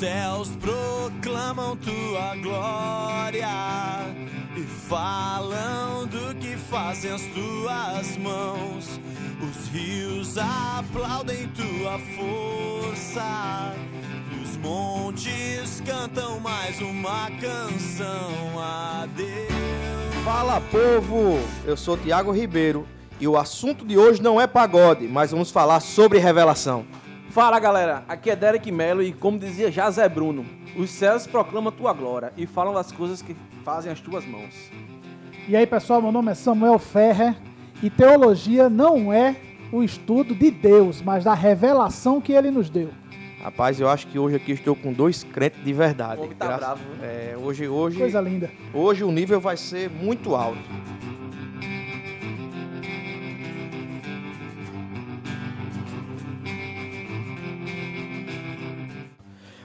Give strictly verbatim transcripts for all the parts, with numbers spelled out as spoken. céus proclamam tua glória e falam do que fazem as tuas mãos. Os rios aplaudem tua força e os montes cantam mais uma canção a Deus. Fala, povo! Eu sou Thiago Ribeiro e o assunto de hoje não é pagode, mas vamos falar sobre revelação. Fala, galera, aqui é Derek Melo e, como dizia já Zé Bruno, os céus proclamam tua glória e falam das coisas que fazem as tuas mãos. E aí, pessoal, meu nome é Samuel Ferre e teologia não é o estudo de Deus, mas da revelação que Ele nos deu. Rapaz, eu acho que hoje aqui estou com dois crentes de verdade. O homem tá Graças... bravo, né? É, hoje, hoje... Coisa linda. Hoje o nível vai ser muito alto.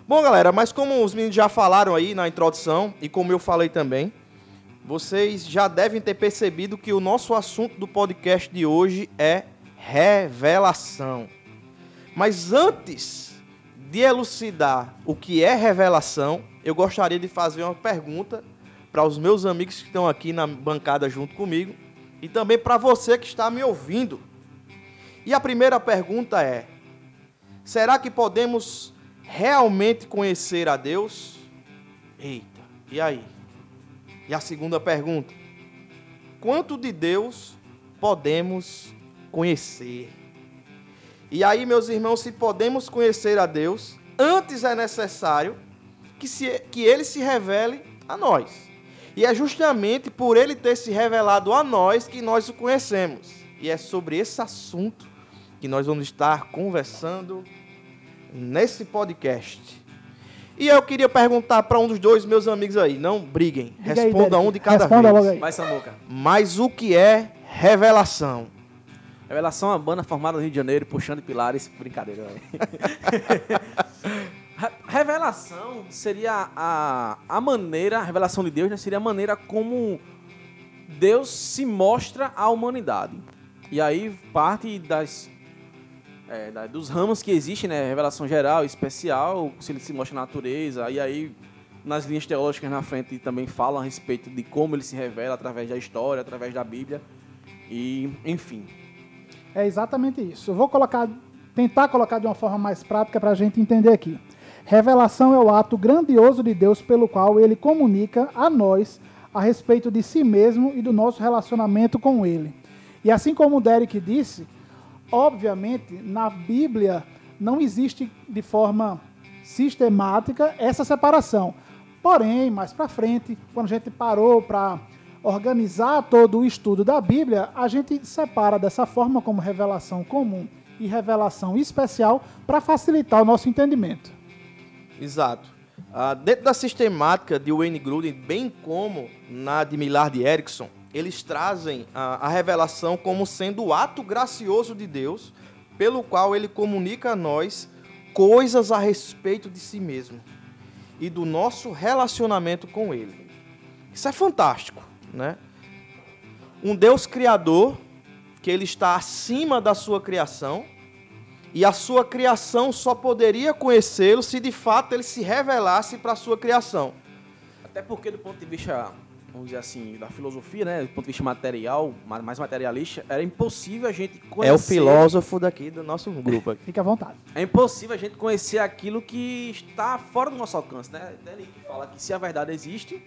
Bom, galera, mas como os meninos já falaram aí na introdução e como eu falei também, vocês já devem ter percebido que o nosso assunto do podcast de hoje é revelação. Mas antes de elucidar o que é revelação, eu gostaria de fazer uma pergunta para os meus amigos que estão aqui na bancada junto comigo e também para você que está me ouvindo. E a primeira pergunta é: será que podemos realmente conhecer a Deus? Eita, e aí? E a segunda pergunta: quanto de Deus podemos conhecer? E aí, meus irmãos, se podemos conhecer a Deus, antes é necessário que, se, que Ele se revele a nós. E é justamente por Ele ter se revelado a nós que nós o conhecemos. E é sobre esse assunto que nós vamos estar conversando nesse podcast. E eu queria perguntar para um dos dois meus amigos aí, não briguem, Diga responda aí, um de cada responda vez. Logo mais, Samuca. Mas o que é revelação? Revelação é uma banda formada no Rio de Janeiro, puxando pilares, brincadeira. Revelação seria a, a maneira, a revelação de Deus, né, seria a maneira como Deus se mostra à humanidade. E aí parte das... É, dos ramos que existem, né? Revelação geral, especial, se ele se mostra na natureza. E aí, nas linhas teológicas na frente, também falam a respeito de como ele se revela através da história, através da Bíblia. E, enfim. É exatamente isso. Eu vou colocar, tentar colocar de uma forma mais prática para a gente entender aqui. Revelação é o ato grandioso de Deus pelo qual ele comunica a nós a respeito de si mesmo e do nosso relacionamento com ele. E assim como o Derek disse, obviamente, na Bíblia não existe de forma sistemática essa separação. Porém, mais para frente, quando a gente parou para organizar todo o estudo da Bíblia, a gente separa dessa forma como revelação comum e revelação especial para facilitar o nosso entendimento. Exato. Ah, dentro da sistemática de Wayne Grudem, bem como na de Millard Erickson, eles trazem a, a revelação como sendo o ato gracioso de Deus, pelo qual ele comunica a nós coisas a respeito de si mesmo e do nosso relacionamento com ele. Isso é fantástico, né? Um Deus criador, que ele está acima da sua criação, e a sua criação só poderia conhecê-lo se de fato ele se revelasse para a sua criação. Até porque, do ponto de vista, vamos dizer assim, da filosofia, né, do ponto de vista material, mais materialista, era impossível a gente conhecer... É o filósofo daqui do nosso grupo. Aqui. Fique à vontade. É impossível a gente conhecer aquilo que está fora do nosso alcance, né? Ele fala que se a verdade existe,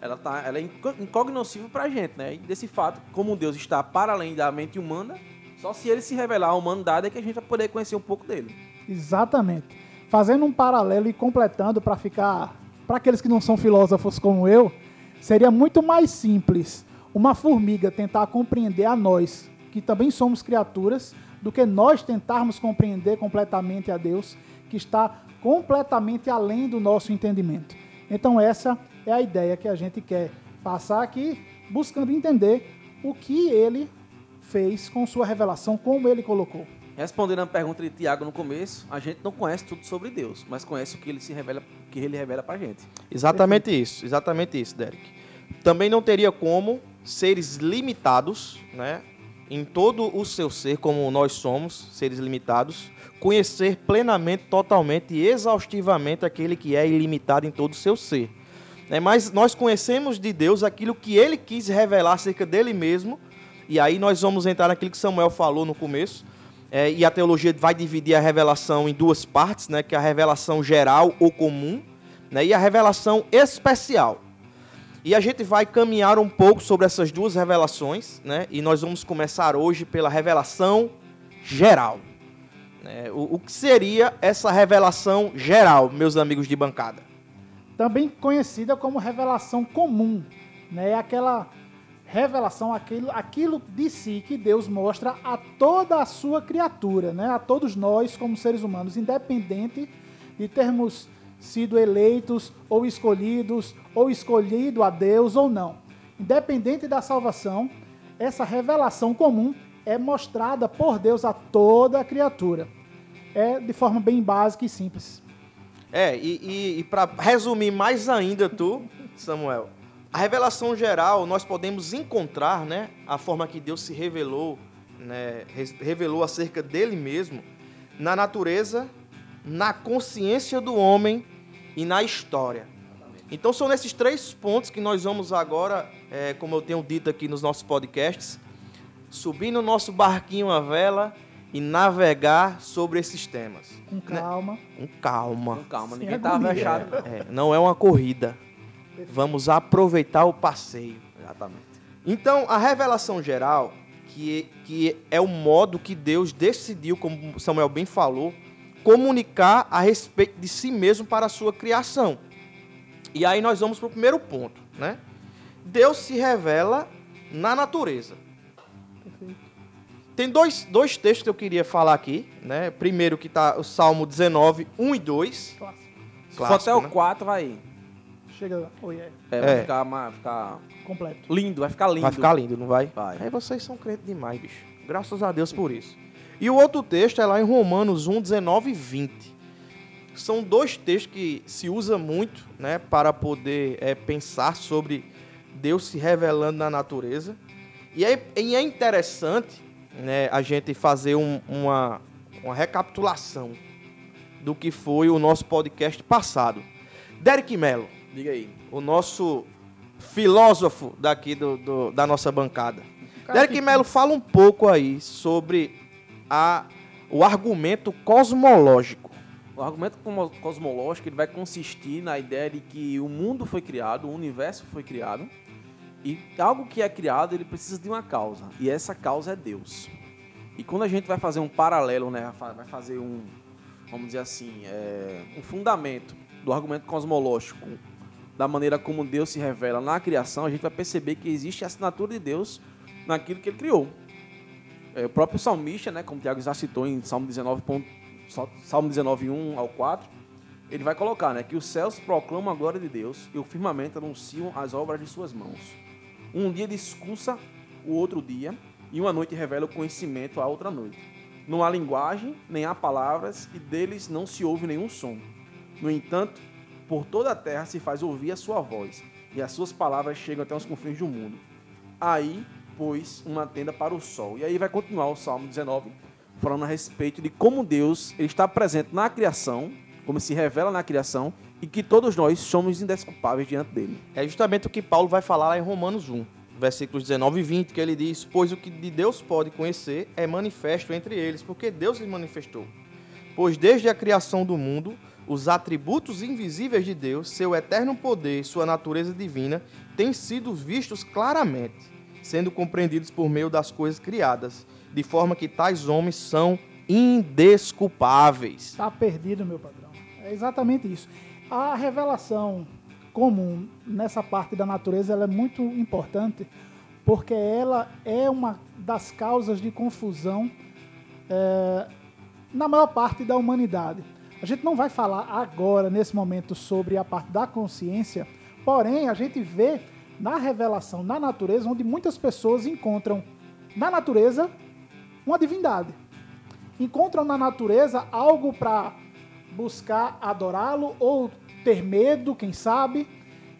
ela, tá, ela é incognoscível pra gente, né? E desse fato, como Deus está para além da mente humana, só se ele se revelar à humanidade é que a gente vai poder conhecer um pouco dele. Exatamente. Fazendo um paralelo e completando para ficar... Para aqueles que não são filósofos como eu, seria muito mais simples uma formiga tentar compreender a nós, que também somos criaturas, do que nós tentarmos compreender completamente a Deus, que está completamente além do nosso entendimento. Então essa é a ideia que a gente quer passar aqui, buscando entender o que ele fez com sua revelação, como ele colocou. Respondendo a pergunta de Tiago no começo, a gente não conhece tudo sobre Deus, mas conhece o que ele se revela, que ele revela para a gente. Exatamente isso, exatamente isso, Derek. Também não teria como seres limitados, né, em todo o seu ser, como nós somos, seres limitados, conhecer plenamente, totalmente e exaustivamente aquele que é ilimitado em todo o seu ser. É, mas nós conhecemos de Deus aquilo que Ele quis revelar acerca dEle mesmo, e aí nós vamos entrar naquilo que Samuel falou no começo, é, e a teologia vai dividir a revelação em duas partes, né, que é a revelação geral ou comum, né, e a revelação especial. E a gente vai caminhar um pouco sobre essas duas revelações, né? E nós vamos começar hoje pela revelação geral. É, o, o que seria essa revelação geral, meus amigos de bancada? Também conhecida como revelação comum, né? Aquela revelação, aquilo, aquilo de si que Deus mostra a toda a sua criatura, né? A todos nós como seres humanos, independente de termos sido eleitos ou escolhidos, ou escolhido a Deus ou não. Independente da salvação, essa revelação comum é mostrada por Deus a toda a criatura. É de forma bem básica e simples. É, e, e, e para resumir mais ainda, tu, Samuel, a revelação geral nós podemos encontrar, né, a forma que Deus se revelou, né, revelou acerca dele mesmo, na natureza, na consciência do homem e na história. Então são nesses três pontos que nós vamos agora, é, como eu tenho dito aqui nos nossos podcasts, subir no nosso barquinho à vela e navegar sobre esses temas. Com calma. Com calma. Com calma, ninguém tá fechado. É, não é uma corrida. Vamos aproveitar o passeio. Exatamente. Então a revelação geral, que, que é o modo que Deus decidiu, como Samuel bem falou, comunicar a respeito de si mesmo para a sua criação. E aí nós vamos para o primeiro ponto, né? Deus se revela na natureza. Perfeito. Tem dois, dois textos que eu queria falar aqui, né? Primeiro que está o Salmo dezenove, um e dois. Clássico. Clássico, só até o quatro, né? Vai... Chega lá. Oh, yeah. É, vai, é. Ficar, vai ficar... Completo. Lindo, vai ficar lindo. Vai ficar lindo, não vai? Vai. Aí vocês são crentes demais, bicho. Graças a Deus por isso. E o outro texto é lá em Romanos um, dezenove e vinte. São dois textos que se usa muito, né, para poder é, pensar sobre Deus se revelando na natureza. E é, e é interessante, né, a gente fazer um, uma, uma recapitulação do que foi o nosso podcast passado. Derek Melo. Diga aí. O nosso filósofo daqui do, do, da nossa bancada. Derek Melo, fala um pouco aí sobre... A, o argumento cosmológico. O argumento cosmológico ele vai consistir na ideia de que o mundo foi criado, o universo foi criado, e algo que é criado ele precisa de uma causa, e essa causa é Deus. E quando a gente vai fazer um paralelo, né, vai fazer um, vamos dizer assim, é, um fundamento do argumento cosmológico, da maneira como Deus se revela na criação, a gente vai perceber que existe a assinatura de Deus naquilo que ele criou. É, o próprio salmista, né, como o Thiago já citou em Salmo dezenove, um ao quatro, ele vai colocar, né, que os céus proclamam a glória de Deus e o firmamento anunciam as obras de suas mãos. Um dia discursa o outro dia e uma noite revela o conhecimento à outra noite. Não há linguagem, nem há palavras e deles não se ouve nenhum som. No entanto, por toda a terra se faz ouvir a sua voz e as suas palavras chegam até os confins do mundo. Aí... pois uma tenda para o sol. E aí vai continuar o Salmo dezenove, falando a respeito de como Deus ele está presente na criação, como se revela na criação, e que todos nós somos indesculpáveis diante dele. É justamente o que Paulo vai falar lá em Romanos um, versículos dezenove e vinte, que ele diz, pois o que de Deus pode conhecer é manifesto entre eles, porque Deus se manifestou. Pois desde a criação do mundo, os atributos invisíveis de Deus, seu eterno poder e sua natureza divina, têm sido vistos claramente, sendo compreendidos por meio das coisas criadas, de forma que tais homens são indesculpáveis. Está perdido, meu padrão. É exatamente isso. A revelação comum nessa parte da natureza ela é muito importante, porque ela é uma das causas de confusão é, na maior parte da humanidade. A gente não vai falar agora, nesse momento, sobre a parte da consciência, porém, a gente vê... na revelação, na natureza, onde muitas pessoas encontram na natureza uma divindade. Encontram na natureza algo para buscar adorá-lo ou ter medo, quem sabe.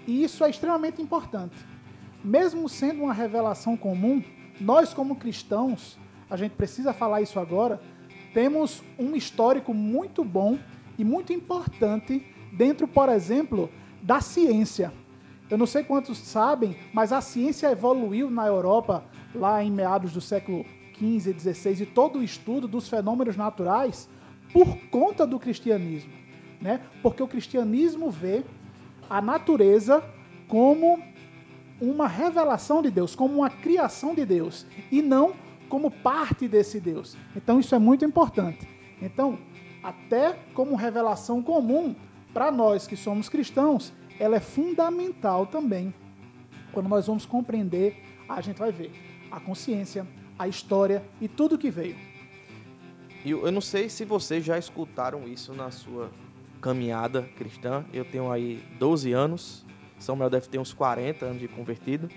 E isso é extremamente importante. Mesmo sendo uma revelação comum, nós, como cristãos, a gente precisa falar isso agora, temos um histórico muito bom e muito importante dentro, por exemplo, da ciência. Eu não sei quantos sabem, mas a ciência evoluiu na Europa, lá em meados do século quinze, dezesseis, e todo o estudo dos fenômenos naturais por conta do cristianismo, né? Porque o cristianismo vê a natureza como uma revelação de Deus, como uma criação de Deus, e não como parte desse Deus. Então, isso é muito importante. Então, até como revelação comum, para nós que somos cristãos, ela é fundamental também. Quando nós vamos compreender, a gente vai ver a consciência, a história e tudo que veio. Eu, eu não sei se vocês já escutaram isso na sua caminhada cristã. Eu tenho aí doze anos. Samuel deve ter uns quarenta anos de convertido.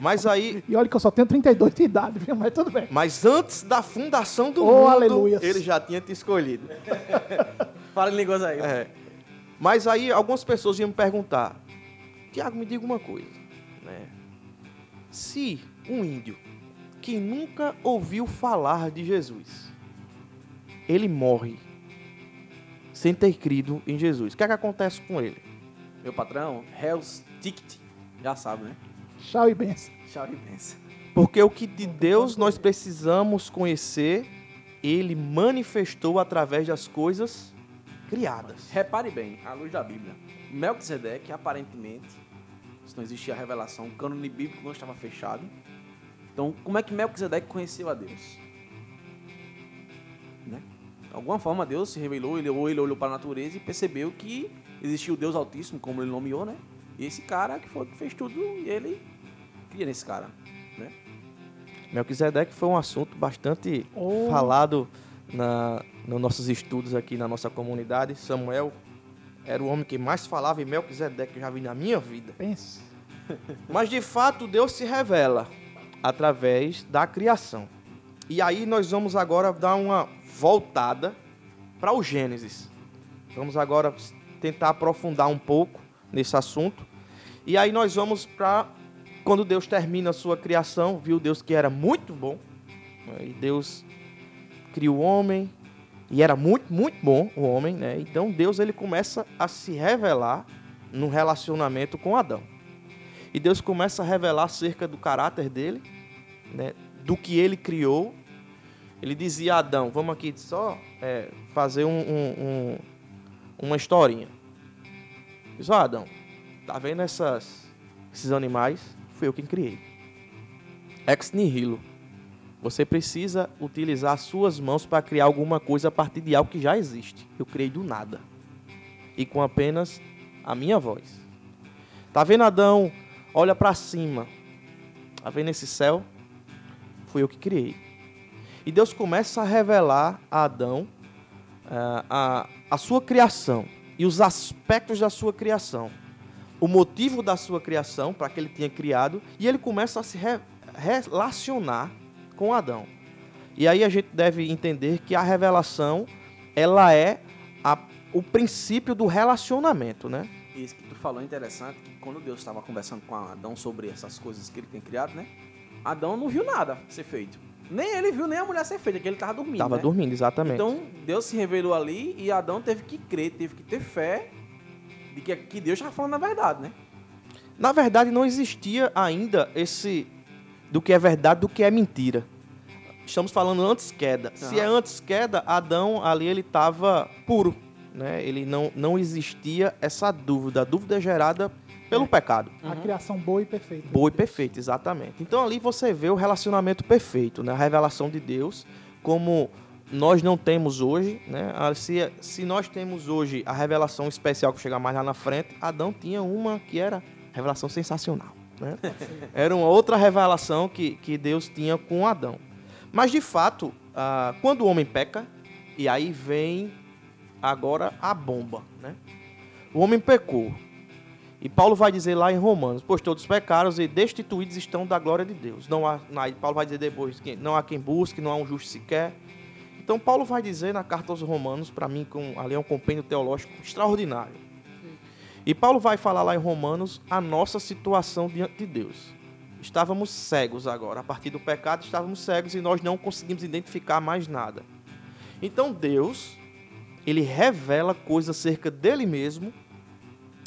Mas aí... E olha que eu só tenho trinta e dois de idade, viu? Mas tudo bem. Mas antes da fundação do oh, mundo, aleluias. Ele já tinha te escolhido. Fala em línguas aí. É. Mas aí algumas pessoas iam me perguntar, Thiago, me diga uma coisa, né? Se um índio que nunca ouviu falar de Jesus, ele morre sem ter crido em Jesus, o que é que acontece com ele? Meu patrão, Hell's Ticket, já sabe, né? Tchau e benção. Tchau e benção. Porque o que de Deus nós precisamos conhecer, Ele manifestou através das coisas criadas. Repare bem, à luz da Bíblia, Melquisedeque, aparentemente, se não existia a revelação, o cânone bíblico não estava fechado. Então, como é que Melquisedeque conheceu a Deus? Né? De alguma forma, Deus se revelou, ele, ou ele olhou para a natureza e percebeu que existia o Deus Altíssimo, como ele nomeou, né? E esse cara que foi que fez tudo, e ele cria nesse cara, né? Melquisedeque foi um assunto bastante oh. falado na, nos nossos estudos aqui na nossa comunidade. Samuel era o homem que mais falava em Melquisedeque que eu já vi na minha vida. Pense. Mas, de fato, Deus se revela através da criação. E aí nós vamos agora dar uma voltada para o Gênesis. Vamos agora tentar aprofundar um pouco nesse assunto. E aí nós vamos para quando Deus termina a sua criação, viu Deus que era muito bom, e Deus criou o homem, e era muito, muito bom o homem, né? Então Deus, ele começa a se revelar no relacionamento com Adão. E Deus começa a revelar acerca do caráter dele, né? Do que ele criou. Ele dizia a Adão, vamos aqui só é, fazer um, um, um, uma historinha. Diz, ó, Adão, tá vendo essas, esses animais? Fui eu quem criei. Ex nihilo. Você precisa utilizar as suas mãos para criar alguma coisa a partir de algo que já existe. Eu criei do nada. E com apenas a minha voz. Tá vendo, Adão? Olha para cima. Tá vendo esse céu? Fui eu que criei. E Deus começa a revelar a Adão uh, a, a sua criação. E os aspectos da sua criação, o motivo da sua criação, para que ele tinha criado, e ele começa a se re- relacionar com Adão. E aí a gente deve entender que a revelação, ela é a, o princípio do relacionamento, né? Isso que tu falou é interessante, que quando Deus estava conversando com Adão sobre essas coisas que ele tem criado, né? Adão não viu nada ser feito. Nem ele viu, nem a mulher ser feita, que ele estava dormindo, Estava né? dormindo, exatamente. Então, Deus se revelou ali e Adão teve que crer, teve que ter fé de que, que Deus estava falando a verdade, né? Na verdade, não existia ainda esse do que é verdade, do que é mentira. Estamos falando antes queda. Uhum. Se é antes queda, Adão ali, ele estava puro, né? Ele não, não existia essa dúvida. A dúvida é gerada pelo é. pecado. A uhum. criação boa e perfeita. Boa e perfeita, exatamente. Então ali você vê o relacionamento perfeito, né? A revelação de Deus, como nós não temos hoje, né? Se, se nós temos hoje a revelação especial que chega mais lá na frente, Adão tinha uma que era revelação sensacional, né? Era uma outra revelação que, que Deus tinha com Adão. Mas de fato, ah, quando o homem peca, e aí vem agora a bomba, né? O homem pecou. E Paulo vai dizer lá em Romanos, pois todos pecaram e destituídos estão da glória de Deus. Não há, não, Paulo vai dizer depois, não há quem busque, não há um justo sequer. Então Paulo vai dizer na carta aos Romanos, para mim com, ali é um compêndio teológico extraordinário. Sim. E Paulo vai falar lá em Romanos a nossa situação diante de Deus. estávamos cegos agora. A partir do pecado estávamos cegos e nós não conseguimos identificar mais nada. Então Deus, ele revela coisas acerca dele mesmo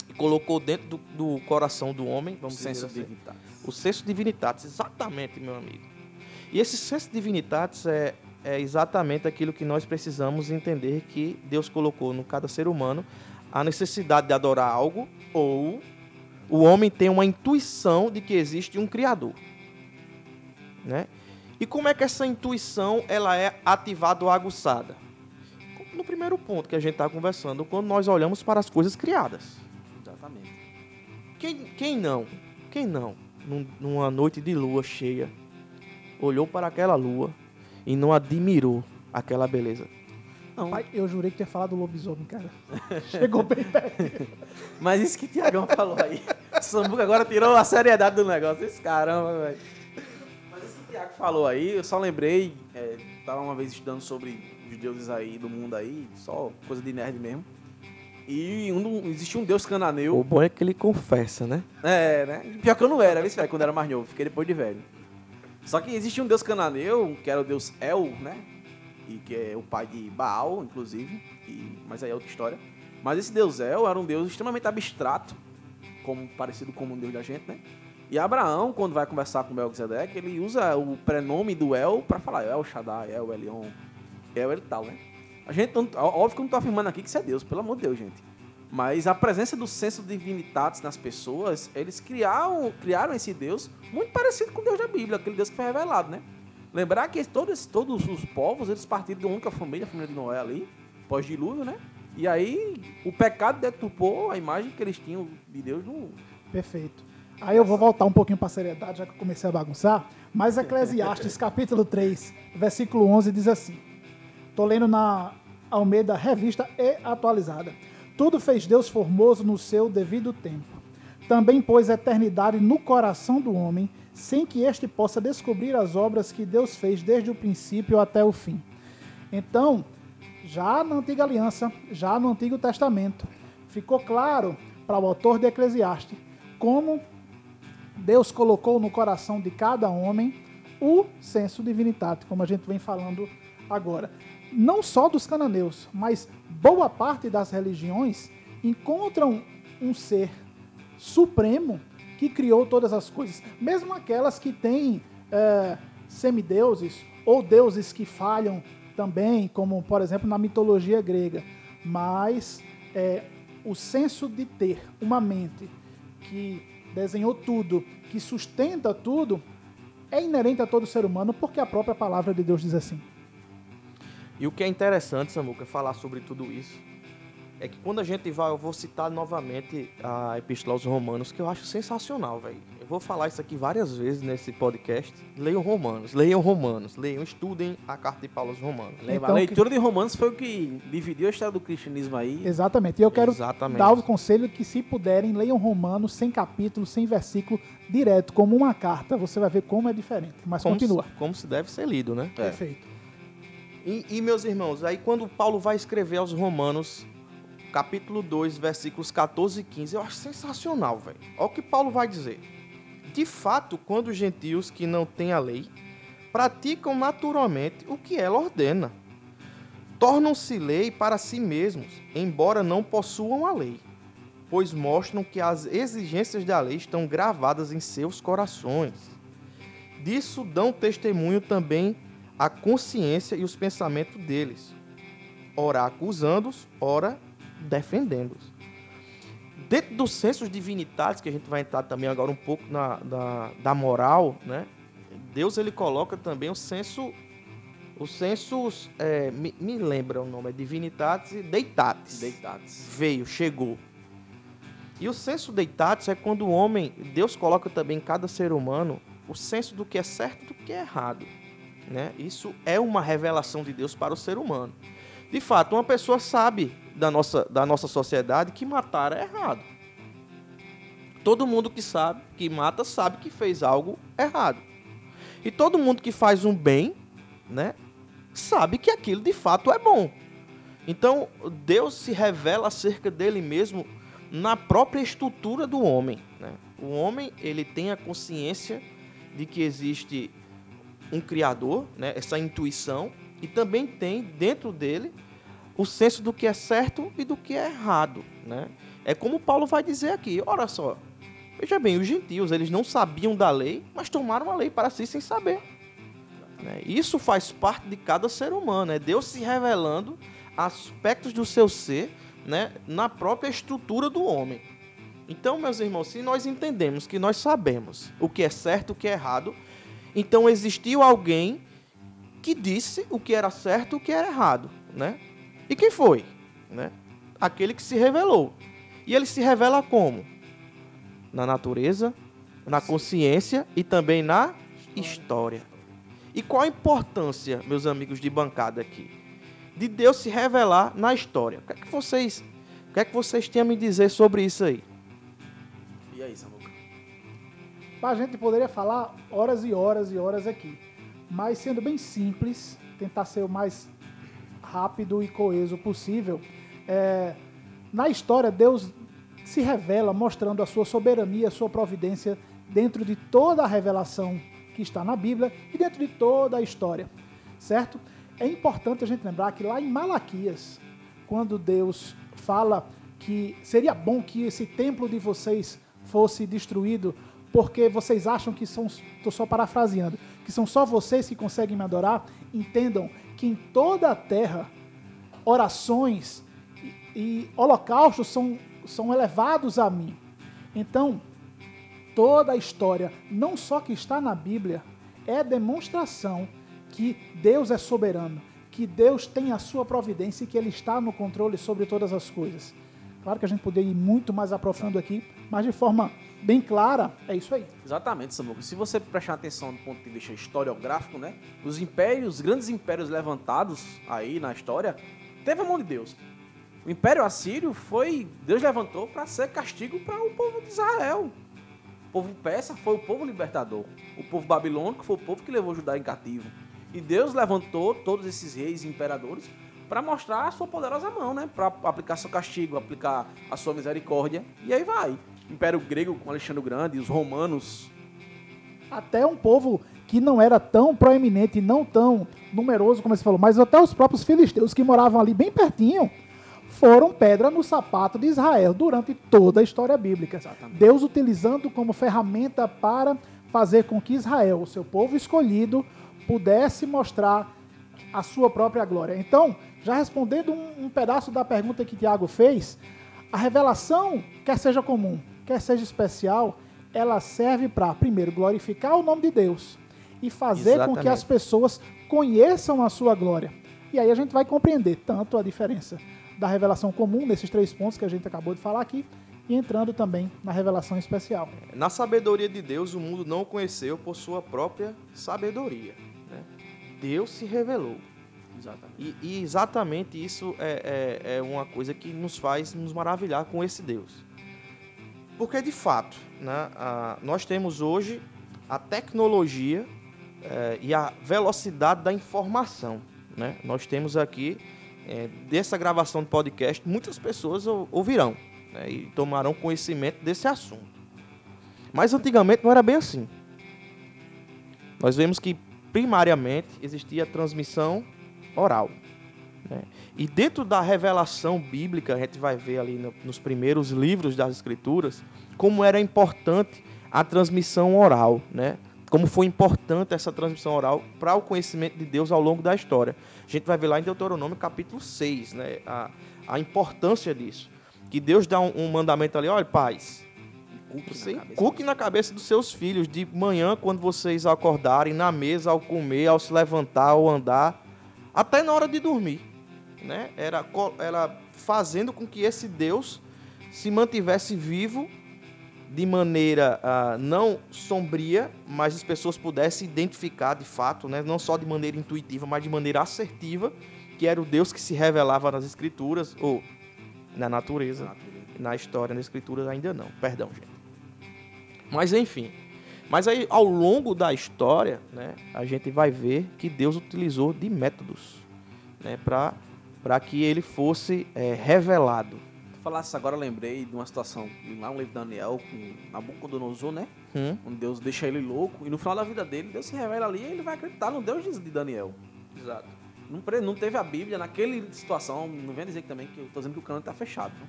e colocou dentro do, do coração do homem, vamos dizer assim, o senso divinitatis. O senso divinitatis, exatamente, meu amigo. E esse senso divinitatis é, é exatamente aquilo que nós precisamos entender, que Deus colocou no cada ser humano a necessidade de adorar algo, ou o homem tem uma intuição de que existe um Criador, né? E como é que essa intuição ela é ativada ou aguçada? No primeiro ponto que a gente está conversando, quando nós olhamos para as coisas criadas. Exatamente. Quem, quem não? Quem não? Num, numa noite de lua cheia, olhou para aquela lua e não admirou aquela beleza? Não. Pai, eu jurei que tinha falado do lobisomem, cara. Chegou bem perto. Mas isso que o Thiagão falou aí. O Sambuca agora tirou a seriedade do negócio. Esse caramba, velho. O Thiago falou aí, eu só lembrei, é, tava uma vez estudando sobre os deuses aí do mundo aí, só coisa de nerd mesmo. E um, existia um deus cananeu. O bom é que ele confessa, né? É, né? Pior que eu não era, velho, quando era mais novo, fiquei depois de velho. Só que existia um deus cananeu, que era o deus El, né? E que é o pai de Baal, inclusive, e, mas aí é outra história. Mas esse deus El era um deus extremamente abstrato, como, parecido com o deus da gente, né? E Abraão, quando vai conversar com Melquisedeque, ele usa o prenome do El para falar El Shaddai, El Elion, El e tal, né? A gente, óbvio que eu não tô afirmando aqui que isso é Deus, pelo amor de Deus, gente. Mas a presença do senso divinitatis nas pessoas, eles criaram, criaram esse Deus muito parecido com o Deus da Bíblia, aquele Deus que foi revelado, né? Lembrar que todos, todos os povos, eles partiram de uma única família, a família de Noé ali, pós-dilúvio, né? E aí o pecado deturpou a imagem que eles tinham de Deus no... Perfeito. Aí eu vou voltar um pouquinho para a seriedade, já que eu comecei a bagunçar. Mas Eclesiastes, capítulo três, versículo onze, diz assim. Estou lendo na Almeida Revista e Atualizada. Tudo fez Deus formoso no seu devido tempo. Também pôs eternidade no coração do homem, sem que este possa descobrir as obras que Deus fez desde o princípio até o fim. Então, já na Antiga Aliança, já no Antigo Testamento, ficou claro para o autor de Eclesiastes como... Deus colocou no coração de cada homem o senso divinitatis, como a gente vem falando agora. Não só dos cananeus, mas boa parte das religiões encontram um ser supremo que criou todas as coisas. Mesmo aquelas que têm é, semideuses ou deuses que falham também, como, por exemplo, na mitologia grega. Mas é, o senso de ter uma mente que... desenhou tudo, que sustenta tudo, é inerente a todo ser humano, porque a própria palavra de Deus diz assim. E o que é interessante, Samuca, falar sobre tudo isso, é que quando a gente vai, eu vou citar novamente a Epístola aos Romanos, que eu acho sensacional, velho. Eu vou falar isso aqui várias vezes nesse podcast. Leiam Romanos, leiam Romanos, leiam, estudem a carta de Paulo aos Romanos. Então, a leitura que... de Romanos foi o que dividiu a história do cristianismo aí. Exatamente. E eu quero Exatamente. dar o conselho que, se puderem, leiam Romanos sem capítulo, sem versículo, direto, como uma carta. Você vai ver como é diferente. Mas como continua. Se, como se deve ser lido, né? É. Perfeito. E, e, meus irmãos, aí quando Paulo vai escrever aos Romanos... capítulo dois, versículos catorze e quinze, eu acho sensacional, velho. Olha o que Paulo vai dizer. De fato, quando os gentios que não têm a lei praticam naturalmente o que ela ordena, tornam-se lei para si mesmos, embora não possuam a lei, pois mostram que as exigências da lei estão gravadas em seus corações. Disso dão testemunho também a consciência e os pensamentos deles, ora acusando-os, ora defendendo-os. Dentro do sensus divinitatis, que a gente vai entrar também agora um pouco na, da, da moral, né? Deus, ele coloca também o senso, o sensus, é, me, me lembra o nome, é divinitatis e deitatis. Deitatis. Veio, chegou. E o senso deitatis é quando o homem, Deus coloca também em cada ser humano o senso do que é certo e do que é errado, né? Isso é uma revelação de Deus para o ser humano. De fato, uma pessoa sabe da nossa, da nossa sociedade que matar é errado. Todo mundo que sabe, que mata, sabe que fez algo errado. E todo mundo que faz um bem, né, sabe que aquilo de fato é bom. Então, Deus se revela acerca dele mesmo na própria estrutura do homem, né? O homem, ele tem a consciência de que existe um criador, né, essa intuição, e também tem dentro dele o senso do que é certo e do que é errado, né? É como Paulo vai dizer aqui, olha só, veja bem, os gentios, eles não sabiam da lei, mas tomaram a lei para si sem saber. Né? Isso faz parte de cada ser humano, é Deus se revelando aspectos do seu ser, né, na própria estrutura do homem. Então, meus irmãos, se nós entendemos que nós sabemos o que é certo e o que é errado, então existiu alguém que disse o que era certo e o que era errado, né? E quem foi? Né? Aquele que se revelou. E ele se revela como? Na natureza, na consciência e também na história. E qual a importância, meus amigos de bancada aqui, de Deus se revelar na história? O que é que vocês, o que é que vocês têm a me dizer sobre isso aí? E aí, Samuca? A gente poderia falar horas e horas e horas aqui, mas sendo bem simples, tentar ser o mais rápido e coeso possível, é, na história Deus se revela mostrando a sua soberania, a sua providência dentro de toda a revelação que está na Bíblia e dentro de toda a história, certo? É importante a gente lembrar que lá em Malaquias, quando Deus fala que seria bom que esse templo de vocês fosse destruído, porque vocês acham que são, estou só parafraseando, que são só vocês que conseguem me adorar, entendam que em toda a terra orações e, e holocaustos são, são elevados a mim. Então, toda a história, não só que está na Bíblia, é demonstração que Deus é soberano, que Deus tem a sua providência e que Ele está no controle sobre todas as coisas. Claro que a gente poderia ir muito mais a profundo aqui, mas de forma bem clara, é isso aí. Exatamente, Samuel. Se você prestar atenção do ponto de vista historiográfico, né, os impérios, os grandes impérios levantados aí na história, teve a mão de Deus. O Império Assírio foi, Deus levantou para ser castigo para o povo de Israel. O povo persa foi o povo libertador. O povo babilônico foi o povo que levou Judá em cativo. E Deus levantou todos esses reis e imperadores para mostrar a sua poderosa mão, né? Para aplicar seu castigo, aplicar a sua misericórdia. E aí vai. Império Grego com Alexandre o Grande, os romanos. Até um povo que não era tão proeminente, não tão numeroso, como você falou, mas até os próprios filisteus que moravam ali bem pertinho, foram pedra no sapato de Israel durante toda a história bíblica. Exatamente. Deus utilizando como ferramenta para fazer com que Israel, o seu povo escolhido, pudesse mostrar a sua própria glória. Então, já respondendo um, um pedaço da pergunta que Tiago fez, a revelação, quer seja comum, quer seja especial, ela serve para, primeiro, glorificar o nome de Deus e fazer Exatamente. Com que as pessoas conheçam a sua glória. E aí a gente vai compreender tanto a diferença da revelação comum, nesses três pontos que a gente acabou de falar aqui, e entrando também na revelação especial. Na sabedoria de Deus, o mundo não o conheceu por sua própria sabedoria. Né? Deus se revelou. Exatamente. E, e exatamente isso é, é, é uma coisa que nos faz nos maravilhar com esse Deus. Porque, de fato, né, a, nós temos hoje a tecnologia é, e a velocidade da informação. Né? Nós temos aqui... É, dessa gravação de podcast, muitas pessoas ouvirão, né, e tomarão conhecimento desse assunto. Mas antigamente não era bem assim. Nós vemos que primariamente existia a transmissão oral. Né? E dentro da revelação bíblica, a gente vai ver ali no, nos primeiros livros das Escrituras, como era importante a transmissão oral, né? Como foi importante essa transmissão oral para o conhecimento de Deus ao longo da história. A gente vai ver lá em Deuteronômio, capítulo seis, né, a, a importância disso. Que Deus dá um, um mandamento ali, olha, pais, cuque na cabeça dos seus filhos de manhã, quando vocês acordarem, na mesa, ao comer, ao se levantar, ao andar, até na hora de dormir. Né? Era, era fazendo com que esse Deus se mantivesse vivo, de maneira uh, não sombria, mas as pessoas pudessem identificar de fato, né, não só de maneira intuitiva, mas de maneira assertiva, que era o Deus que se revelava nas Escrituras, ou na natureza, na, natureza. na história, nas Escrituras ainda não, perdão, gente. Mas enfim, mas aí ao longo da história, né, a gente vai ver que Deus utilizou de métodos, né, para para que ele fosse é, revelado. falasse agora, eu lembrei de uma situação lá no livro de Daniel com Nabucodonosor, né? Hum. Um Deus deixa ele louco e no final da vida dele, Deus se revela ali e ele vai acreditar no Deus de Daniel. Exato. Não, não teve a Bíblia naquela situação, não venha dizer que também que eu tô dizendo que o cânone tá fechado, viu?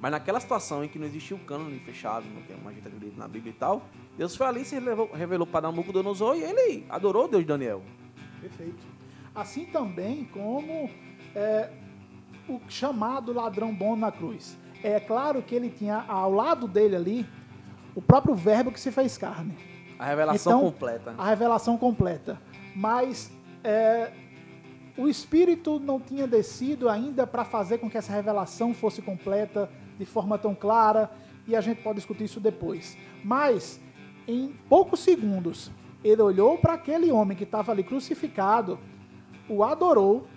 Mas naquela situação em que não existia o cânone fechado, que é uma gente acredita na Bíblia e tal, Deus foi ali e se revelou, revelou para Nabucodonosor e ele adorou o Deus de Daniel. Perfeito. Assim também como é, o chamado ladrão bom na cruz. É claro que ele tinha ao lado dele ali o próprio verbo que se fez carne. A revelação então, completa. Né? A revelação completa. Mas é, o Espírito não tinha descido ainda para fazer com que essa revelação fosse completa de forma tão clara, e a gente pode discutir isso depois. Mas, em poucos segundos, ele olhou para aquele homem que estava ali crucificado, o adorou,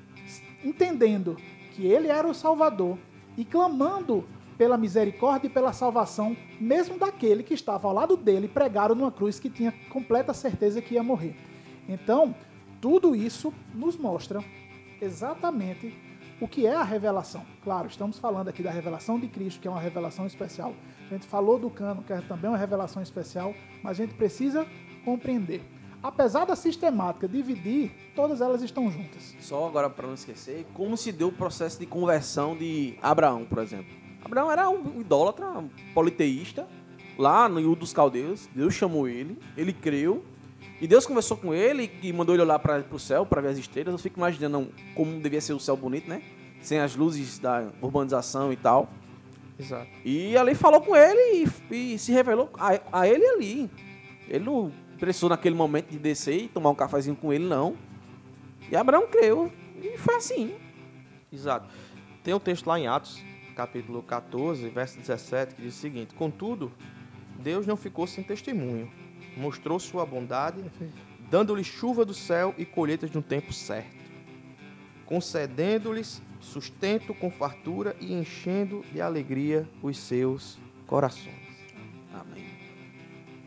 entendendo que ele era o Salvador e clamando pela misericórdia e pela salvação, mesmo daquele que estava ao lado dele, pregado numa cruz que tinha completa certeza que ia morrer. Então, tudo isso nos mostra exatamente o que é a revelação. Claro, estamos falando aqui da revelação de Cristo, que é uma revelação especial. A gente falou do cânon, que é também uma revelação especial, mas a gente precisa compreender. Apesar da sistemática dividir, todas elas estão juntas. Só agora, para não esquecer, como se deu o processo de conversão de Abraão, por exemplo. Abraão era um idólatra, um politeísta, lá no Ur dos Caldeus, Deus chamou ele, ele creu, e Deus conversou com ele e mandou ele olhar para o céu, para ver as estrelas. Eu fico imaginando como devia ser o céu bonito, né? Sem as luzes da urbanização e tal. Exato. E ali falou com ele e, e se revelou a, a ele ali. Ele não precisou naquele momento de descer e tomar um cafezinho com ele, não. E Abraão creu. E foi assim. Exato. Tem um texto lá em Atos, capítulo catorze, verso dezessete, que diz o seguinte: contudo, Deus não ficou sem testemunho. Mostrou sua bondade, dando-lhe chuva do céu e colheitas de um tempo certo, concedendo-lhes sustento com fartura e enchendo de alegria os seus corações. Amém.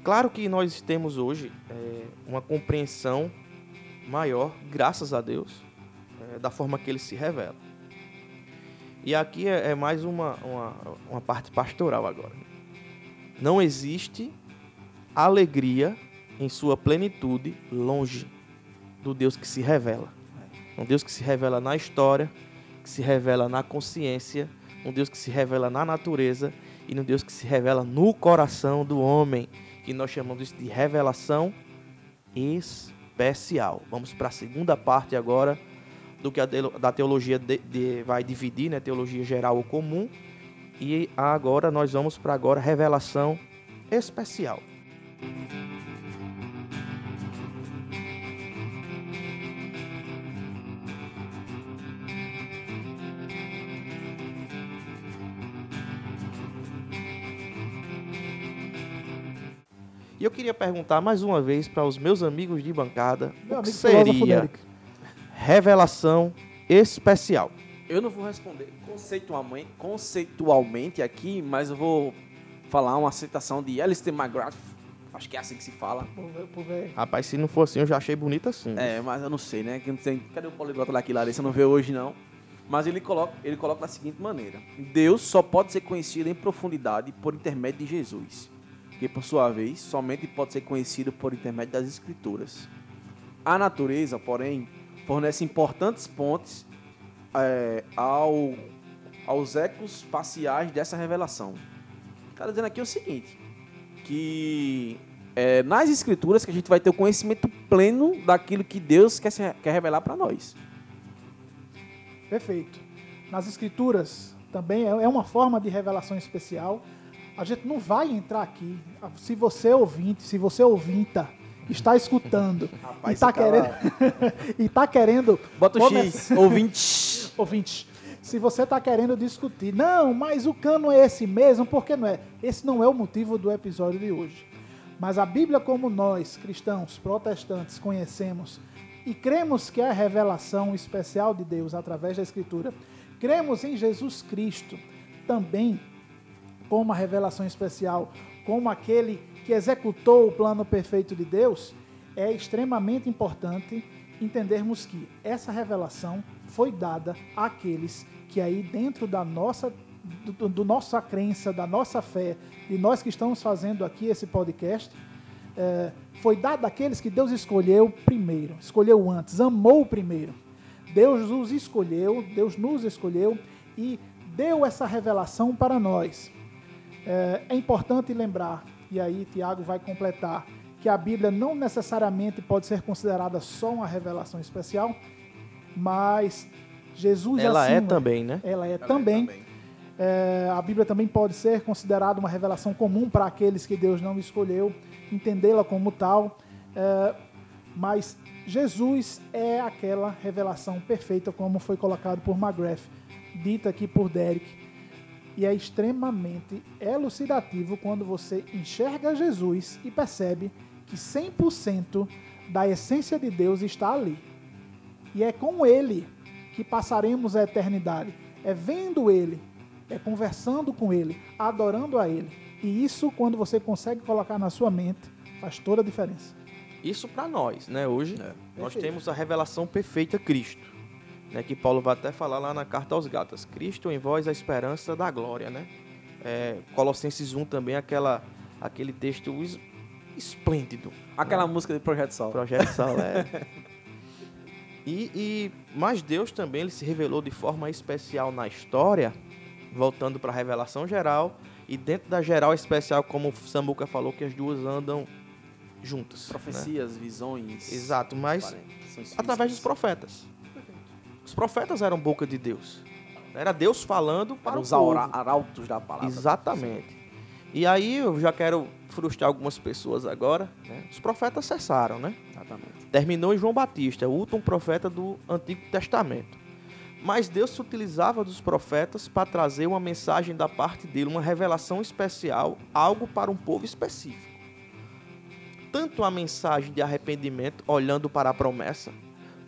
Claro que nós temos hoje é, uma compreensão maior, graças a Deus, é, da forma que ele se revela. E aqui é, é mais uma, uma, uma parte pastoral agora. Não existe alegria em sua plenitude longe do Deus que se revela. Um Deus que se revela na história, que se revela na consciência, um Deus que se revela na natureza e um Deus que se revela no coração do homem, que nós chamamos isso de revelação especial. Vamos para a segunda parte agora do que a de, da teologia de, de, vai dividir, né? Teologia geral ou comum. E agora nós vamos para agora revelação especial. E eu queria perguntar mais uma vez para os meus amigos de bancada, meu o que seria revelação especial? Eu não vou responder conceitualmente, conceitualmente aqui, mas eu vou falar uma citação de Alister McGrath. Acho que é assim que se fala. Pô, pô, rapaz, se não for assim, eu já achei bonito assim. É, mas eu não sei, né? Cadê o poliglota daqui, Larissa? Não vê hoje, não. Mas ele coloca, ele coloca da seguinte maneira. Deus só pode ser conhecido em profundidade por intermédio de Jesus, que, por sua vez, somente pode ser conhecido por intermédio das Escrituras. A natureza, porém, fornece importantes pontes é, ao, aos ecos parciais dessa revelação. Está dizendo aqui o seguinte, que é nas Escrituras que a gente vai ter o conhecimento pleno daquilo que Deus quer, se, quer revelar para nós. Perfeito. Nas Escrituras também é uma forma de revelação especial. A gente não vai entrar aqui. Se você ouvinte, se você ouvinta, está escutando rapaz, e está querendo... e tá querendo... Bota o começar... X, ouvinte. Ouvinte. Se você está querendo discutir, não, mas o cano é esse mesmo, por que não é? Esse não é o motivo do episódio de hoje. Mas a Bíblia, como nós, cristãos, protestantes, conhecemos e cremos que é a revelação especial de Deus através da Escritura, cremos em Jesus Cristo também como a revelação especial, como aquele que executou o plano perfeito de Deus, é extremamente importante entendermos que essa revelação foi dada àqueles que aí dentro da nossa do, do nossa crença, da nossa fé, e nós que estamos fazendo aqui esse podcast, é, foi dado àqueles que Deus escolheu primeiro, escolheu antes, amou primeiro. Deus os escolheu, Deus nos escolheu e deu essa revelação para nós. É, é importante lembrar, e aí Tiago vai completar, que a Bíblia não necessariamente pode ser considerada só uma revelação especial, mas Jesus ela acima, é também, né? Ela é ela também. É também. É, a Bíblia também pode ser considerada uma revelação comum para aqueles que Deus não escolheu, entendê-la como tal, é, mas Jesus é aquela revelação perfeita, como foi colocado por McGrath, dita aqui por Derek, e é extremamente elucidativo quando você enxerga Jesus e percebe que cem por cento da essência de Deus está ali, e é com Ele que passaremos a eternidade, é vendo Ele, é conversando com Ele, adorando a Ele. E isso, quando você consegue colocar na sua mente, faz toda a diferença. Isso para nós, né? Hoje, é. nós temos a revelação perfeita Cristo, né? Que Paulo vai até falar lá na Carta aos Gálatas. Cristo em vós, a esperança da glória, né? É, Colossenses um também, aquela, aquele texto es, esplêndido. Aquela né? música de Projeto Sol. Projeto Sol, é... E, e, mas Deus também ele se revelou de forma especial na história, voltando para a revelação geral, e dentro da geral especial, como o Samuca falou, que as duas andam juntas. Profecias, né? visões. Exato, mas através dos profetas. Os profetas eram boca de Deus. Era Deus falando para os arautos da palavra. Exatamente. E aí eu já quero frustrar algumas pessoas agora, né? Os profetas cessaram, né? Exatamente. Terminou em João Batista, o último profeta do Antigo Testamento. Mas Deus se utilizava dos profetas para trazer uma mensagem da parte dele, uma revelação especial, algo para um povo específico. Tanto a mensagem de arrependimento, olhando para a promessa,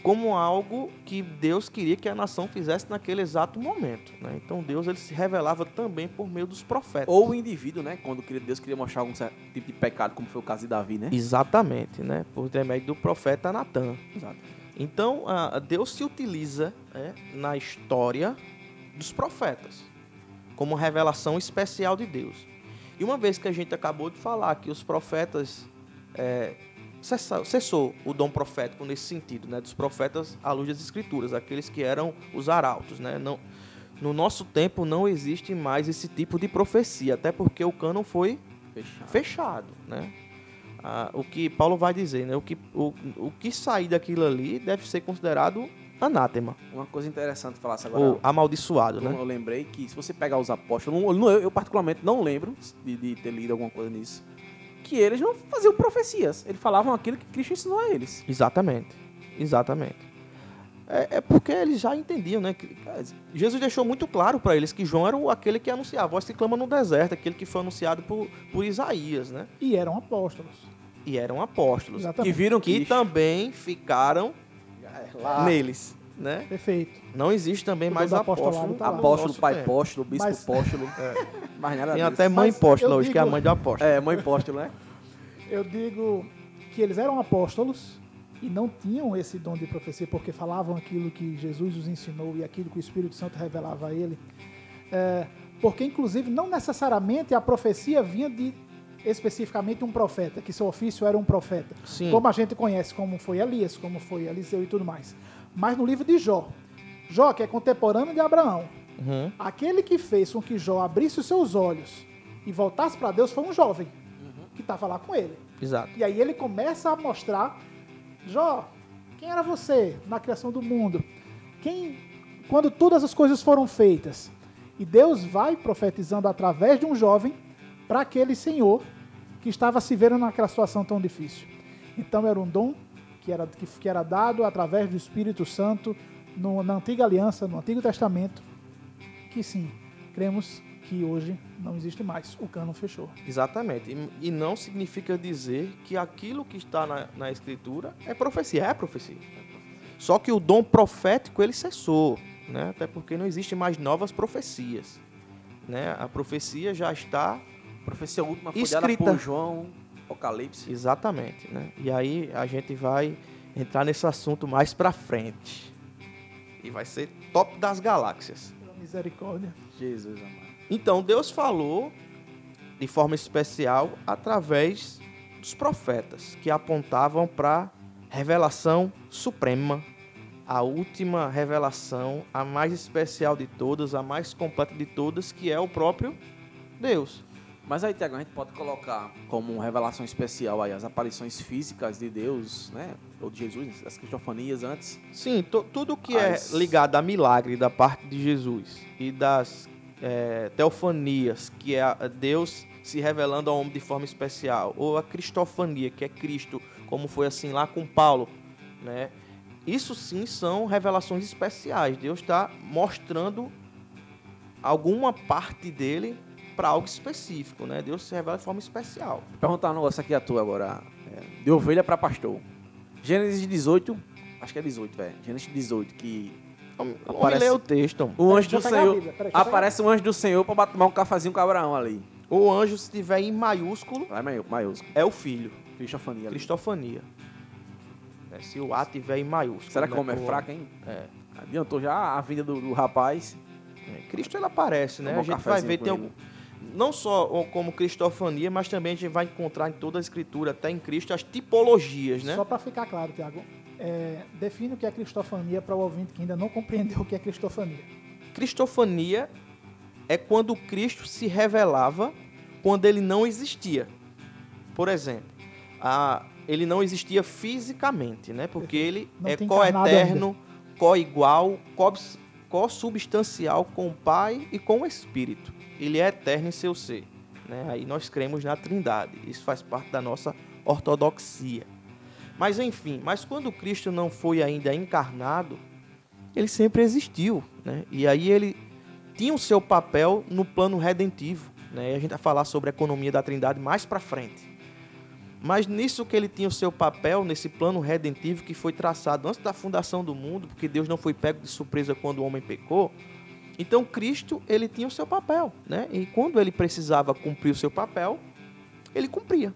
como algo que Deus queria que a nação fizesse naquele exato momento, né? Então Deus ele se revelava também por meio dos profetas. Ou o indivíduo, né? Quando Deus queria mostrar algum certo tipo de pecado, como foi o caso de Davi, né? Exatamente, né? Por intermédio do profeta Natan. Exato. Então Deus se utiliza, né, na história dos profetas como uma revelação especial de Deus. E uma vez que a gente acabou de falar que os profetas... É, Cessou, cessou o dom profético nesse sentido, né? Dos profetas à luz das escrituras, aqueles que eram os arautos, né? Não, no nosso tempo não existe mais esse tipo de profecia, até porque o cânon foi fechado, fechado né? Ah, o que Paulo vai dizer, né? O que, o, o que sair daquilo ali deve ser considerado anátema. Uma coisa interessante falar agora. Ou amaldiçoado, né? Eu lembrei que se você pegar os apóstolos, eu, eu particularmente não lembro de, de ter lido alguma coisa nisso, que eles não faziam profecias, eles falavam aquilo que Cristo ensinou a eles. Exatamente, exatamente. É, é porque eles já entendiam, né? Que Jesus deixou muito claro para eles que João era aquele que anunciava a voz que clama no deserto, aquele que foi anunciado por, por Isaías, né? E eram apóstolos. E eram apóstolos. Exatamente. Que viram que também ficaram lá neles, né? Perfeito. Não existe também mais apóstolo. Tá apóstolo, pai tempo. Apóstolo, bispo mas... apóstolo. É. Mas nada tem disso. Até mãe apóstolo hoje, digo... que é a mãe do apóstolo. É, mãe apóstolo, né? Eu digo que eles eram apóstolos e não tinham esse dom de profecia, porque falavam aquilo que Jesus os ensinou e aquilo que o Espírito Santo revelava a ele. É, porque, inclusive, não necessariamente a profecia vinha de especificamente um profeta, que seu ofício era um profeta. Sim. Como a gente conhece, como foi Elias, como foi Eliseu e tudo mais. Mas no livro de Jó, Jó que é contemporâneo de Abraão, uhum. aquele que fez com que Jó abrisse os seus olhos e voltasse para Deus foi um jovem uhum. que estava lá com ele. Exato. E aí ele começa a mostrar, Jó, quem era você na criação do mundo? Quem, quando todas as coisas foram feitas? E Deus vai profetizando através de um jovem para aquele senhor que estava se vendo naquela situação tão difícil. Então era um dom que era, que, que era dado através do Espírito Santo no, na Antiga Aliança, no Antigo Testamento, que sim, cremos que hoje não existe mais, o cânon fechou. Exatamente, e, e não significa dizer que aquilo que está na, na Escritura é profecia, é profecia. Só que o dom profético ele cessou, né? Até porque não existem mais novas profecias, né? A profecia já está profecia última foi escrita por João, Apocalipse. Exatamente, né? E aí a gente vai entrar nesse assunto mais pra frente. E vai ser top das galáxias. Misericórdia. Jesus amado. Então, Deus falou de forma especial através dos profetas, que apontavam para a revelação suprema, a última revelação, a mais especial de todas, a mais completa de todas, que é o próprio Deus. Mas aí, Thiago, a gente pode colocar como revelação especial aí as aparições físicas de Deus, né? Ou de Jesus, as cristofanias antes. Sim, t- tudo que as... é ligado a milagre da parte de Jesus e das é, teofanias, que é Deus se revelando ao homem de forma especial, ou a cristofania, que é Cristo, como foi assim lá com Paulo, né? Isso sim são revelações especiais. Deus está mostrando alguma parte dele para algo específico, né? Deus se revela de forma especial. Vou perguntar um negócio aqui à tua agora. É, de ovelha para pastor. Gênesis dezoito, acho que é dezoito, velho. Gênesis dezoito, que aparece... Lê o texto. O anjo do Senhor... Aparece um anjo do Senhor para tomar um cafezinho com Abraão ali. O anjo, se tiver em maiúsculo... É maiúsculo. É o filho. Cristofania. Cristofania. É, se o A tiver em maiúsculo... Será que o homem é fraco, hein? É. Adiantou já a vida do, do rapaz. É. Cristo, ele aparece, né? Um a gente vai ver, tem algum... Não só como cristofania, mas também a gente vai encontrar em toda a Escritura, até em Cristo, as tipologias, né? Só para ficar claro, Thiago, é, define o que é cristofania para o ouvinte que ainda não compreendeu o que é cristofania. Cristofania é quando Cristo se revelava quando ele não existia. Por exemplo, a, ele não existia fisicamente, né? Porque ele não é coeterno, coigual, cossubstancial com o Pai e com o Espírito. Ele é eterno em seu ser, né? Aí nós cremos na Trindade. Isso faz parte da nossa ortodoxia. Mas enfim, mas quando Cristo não foi ainda encarnado, ele sempre existiu, né? E aí ele tinha o seu papel no plano redentivo, né? E a gente vai falar sobre a economia da Trindade mais para frente. Mas nisso que ele tinha o seu papel, nesse plano redentivo que foi traçado antes da fundação do mundo, porque Deus não foi pego de surpresa quando o homem pecou. Então, Cristo, ele tinha o seu papel, né? E quando ele precisava cumprir o seu papel, ele cumpria.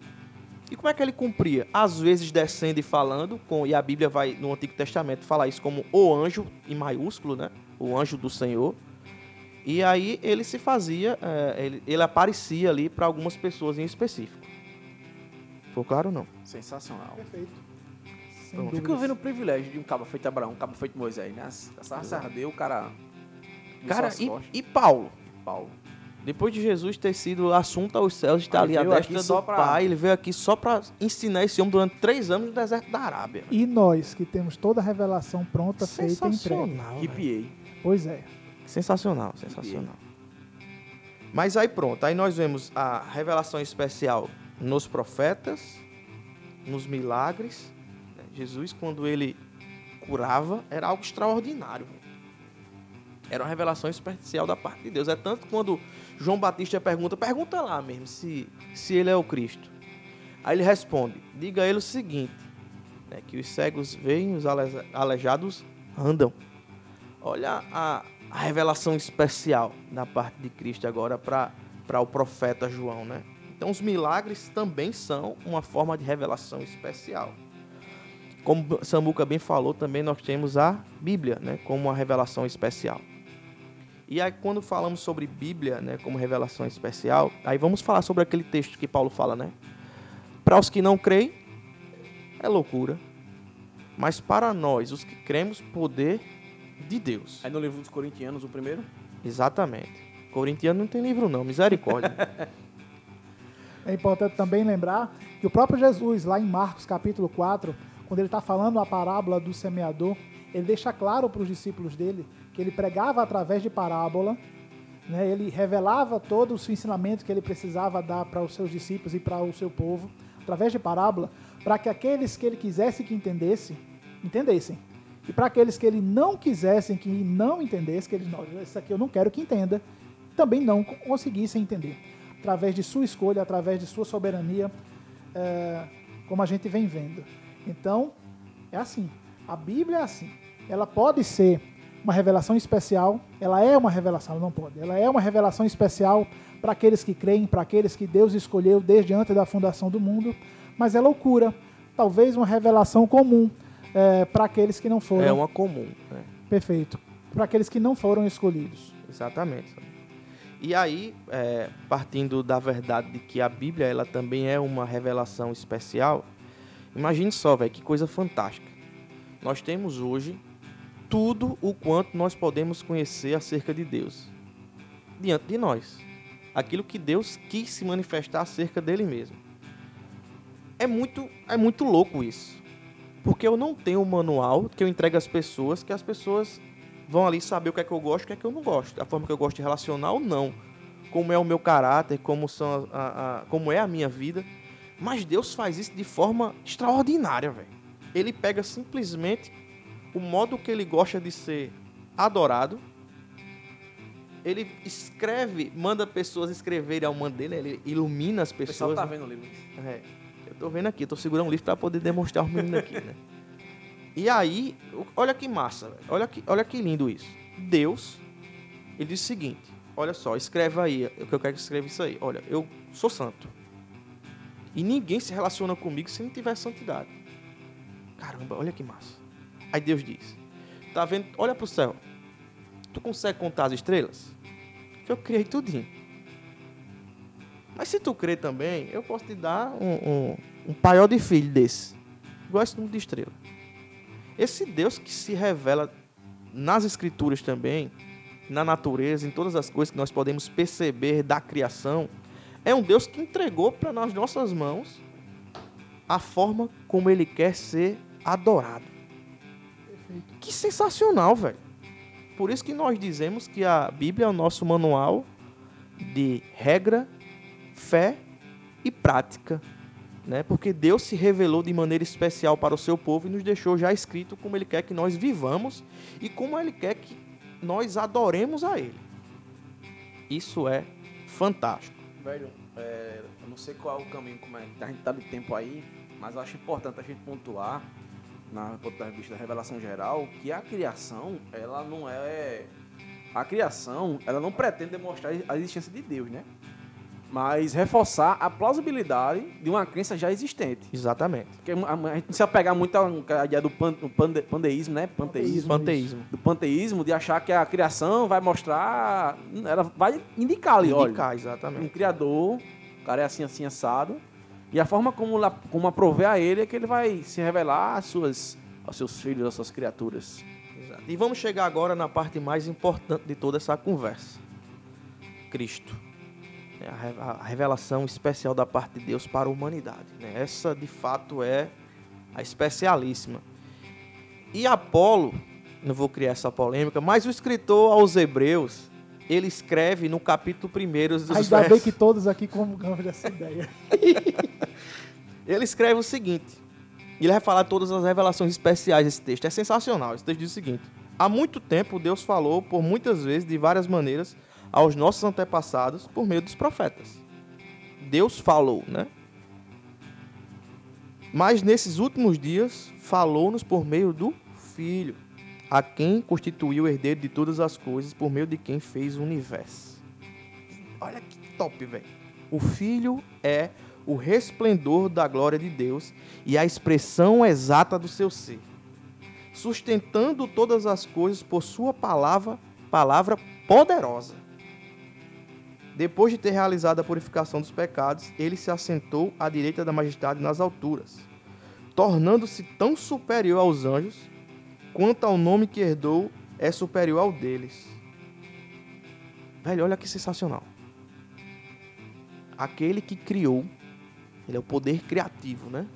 E como é que ele cumpria? Às vezes descendo e falando, com, e a Bíblia vai, no Antigo Testamento, falar isso como o anjo, em maiúsculo, né? O anjo do Senhor. E aí ele se fazia, é, ele, ele aparecia ali para algumas pessoas em específico. Ficou claro ou não? Sensacional. Perfeito. Então, fica vendo o privilégio de um cabo feito Abraão, um cabo feito Moisés, né? A sarça ardeu, o cara... Cara, e, e Paulo? Paulo. Depois de Jesus ter sido assunto aos céus, de estar ali à destra do Pai, ele veio aqui só para ensinar esse homem durante três anos no deserto da Arábia. E nós, que temos toda a revelação pronta, feita e entregue. Sensacional. Pois é. Sensacional, sensacional. Mas aí pronto, aí nós vemos a revelação especial nos profetas, nos milagres. Jesus, quando ele curava, era algo extraordinário. Era uma revelação especial da parte de Deus. É tanto quando João Batista pergunta, pergunta lá mesmo se, se ele é o Cristo. Aí ele responde, diga a ele o seguinte, né, que os cegos veem, os ale- aleijados andam. Olha a, a revelação especial da parte de Cristo agora para o profeta João, né? Então os milagres também são uma forma de revelação especial. Como Samuca bem falou, também nós temos a Bíblia, né, como uma revelação especial. E aí, quando falamos sobre Bíblia, né, como revelação especial, aí vamos falar sobre aquele texto que Paulo fala, né? Para os que não creem, é loucura. Mas para nós, os que cremos, poder de Deus. Aí no livro dos Corintianos, o primeiro? Exatamente. Corintiano não tem livro não, misericórdia. É importante também lembrar que o próprio Jesus, lá em Marcos capítulo quatro, quando ele está falando a parábola do semeador, ele deixa claro para os discípulos dele que ele pregava através de parábola, né? Ele revelava todo o seu ensinamento que ele precisava dar para os seus discípulos e para o seu povo, através de parábola, para que aqueles que ele quisesse que entendesse, entendessem. E para aqueles que ele não quisessem que não entendessem, que eles não, isso aqui eu não quero que entenda, também não conseguissem entender. Através de sua escolha, através de sua soberania, é, como a gente vem vendo. Então, é assim. A Bíblia é assim. Ela pode ser uma revelação especial. Ela é uma revelação, não pode. Ela é uma revelação especial para aqueles que creem, para aqueles que Deus escolheu desde antes da fundação do mundo. Mas é loucura. Talvez uma revelação comum é, para aqueles que não foram. É uma comum. Né? Perfeito. Para aqueles que não foram escolhidos. Exatamente. E aí, é, partindo da verdade de que a Bíblia ela também é uma revelação especial, imagine só, velho, que coisa fantástica. Nós temos hoje tudo o quanto nós podemos conhecer acerca de Deus diante de nós. Aquilo que Deus quis se manifestar acerca dele mesmo. É muito, é muito louco isso. Porque eu não tenho um manual que eu entregue às pessoas, que as pessoas vão ali saber o que é que eu gosto e o que é que eu não gosto. A forma que eu gosto de relacionar ou não. Como é o meu caráter, como, são a, a, a, como é a minha vida. Mas Deus faz isso de forma extraordinária, velho. Ele pega simplesmente o modo que ele gosta de ser adorado. Ele escreve, manda pessoas escreverem ao mano dele, ele ilumina as pessoas. O pessoal tá vendo o livro. É, eu tô vendo aqui, eu tô segurando o livro pra poder demonstrar o menino aqui, né? E aí, olha que massa, olha que, olha que lindo isso. Deus, ele diz o seguinte, olha só, escreve aí, o que eu quero que escreva isso aí. Olha, eu sou santo. E ninguém se relaciona comigo se não tiver santidade. Caramba, olha que massa. Aí Deus diz, tá vendo, olha pro céu. Tu consegue contar as estrelas? Eu criei tudinho. Mas se tu crer também, eu posso te dar um, um, um paiol de filho desse. Igual esse número de estrela. Esse Deus que se revela nas escrituras também, na natureza, em todas as coisas que nós podemos perceber da criação, é um Deus que entregou para nas nossas mãos a forma como ele quer ser adorado. Perfeito. Que sensacional, velho. Por isso que nós dizemos que a Bíblia é o nosso manual de regra, fé e prática, né? Porque Deus se revelou de maneira especial para o seu povo e nos deixou já escrito como Ele quer que nós vivamos e como Ele quer que nós adoremos a Ele. Isso é fantástico. Velho, é, eu não sei qual é o caminho, como é, a gente está de tempo aí, mas eu acho importante a gente pontuar na revista da Revelação Geral, que a criação, ela não é... A criação, ela não pretende demonstrar a existência de Deus, né? Mas reforçar a plausibilidade de uma crença já existente. Exatamente. Porque a gente se apegar muito à ideia do pan, pande, pandeísmo, né? Panteísmo. Panteísmo. Do panteísmo, de achar que a criação vai mostrar... Ela vai indicar ali, olha. Indicar, exatamente. Um criador, o cara é assim, assim, assado. E a forma como, como aprover a ele é que ele vai se revelar às suas, aos seus filhos, às suas criaturas. Exato. E vamos chegar agora na parte mais importante de toda essa conversa. Cristo. A revelação especial da parte de Deus para a humanidade. Essa, de fato, é a especialíssima. E Apolo, não vou criar essa polêmica, mas o escritor aos Hebreus, ele escreve no capítulo um dos Ainda versos... bem que todos aqui comungamos dessa ideia. Ele escreve o seguinte, ele vai falar todas as revelações especiais desse texto, é sensacional, esse texto diz o seguinte, há muito tempo Deus falou por muitas vezes, de várias maneiras, aos nossos antepassados por meio dos profetas. Deus falou, né? Mas nesses últimos dias, falou-nos por meio do Filho, a quem constituiu o herdeiro de todas as coisas, por meio de quem fez o universo. Olha que top, velho. O Filho é... o resplendor da glória de Deus e a expressão exata do seu ser, sustentando todas as coisas por sua palavra, palavra poderosa. Depois de ter realizado a purificação dos pecados, ele se assentou à direita da majestade nas alturas, tornando-se tão superior aos anjos, quanto ao nome que herdou é superior ao deles. Velho, olha que sensacional. Aquele que criou, ele é o poder criativo, né?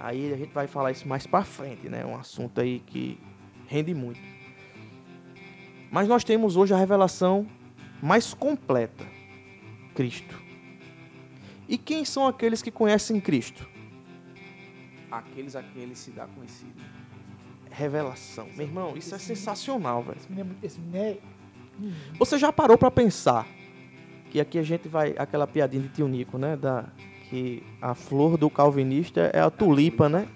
Aí a gente vai falar isso mais pra frente, né? É um assunto aí que rende muito. Mas nós temos hoje a revelação mais completa, Cristo. E quem são aqueles que conhecem Cristo? Aqueles a quem ele se dá conhecido. Revelação. Meu irmão, isso é sensacional, velho. Esse menino é... Você já parou pra pensar que aqui a gente vai, aquela piadinha de tio Nico, né? Da, que a flor do calvinista é a tulipa, né?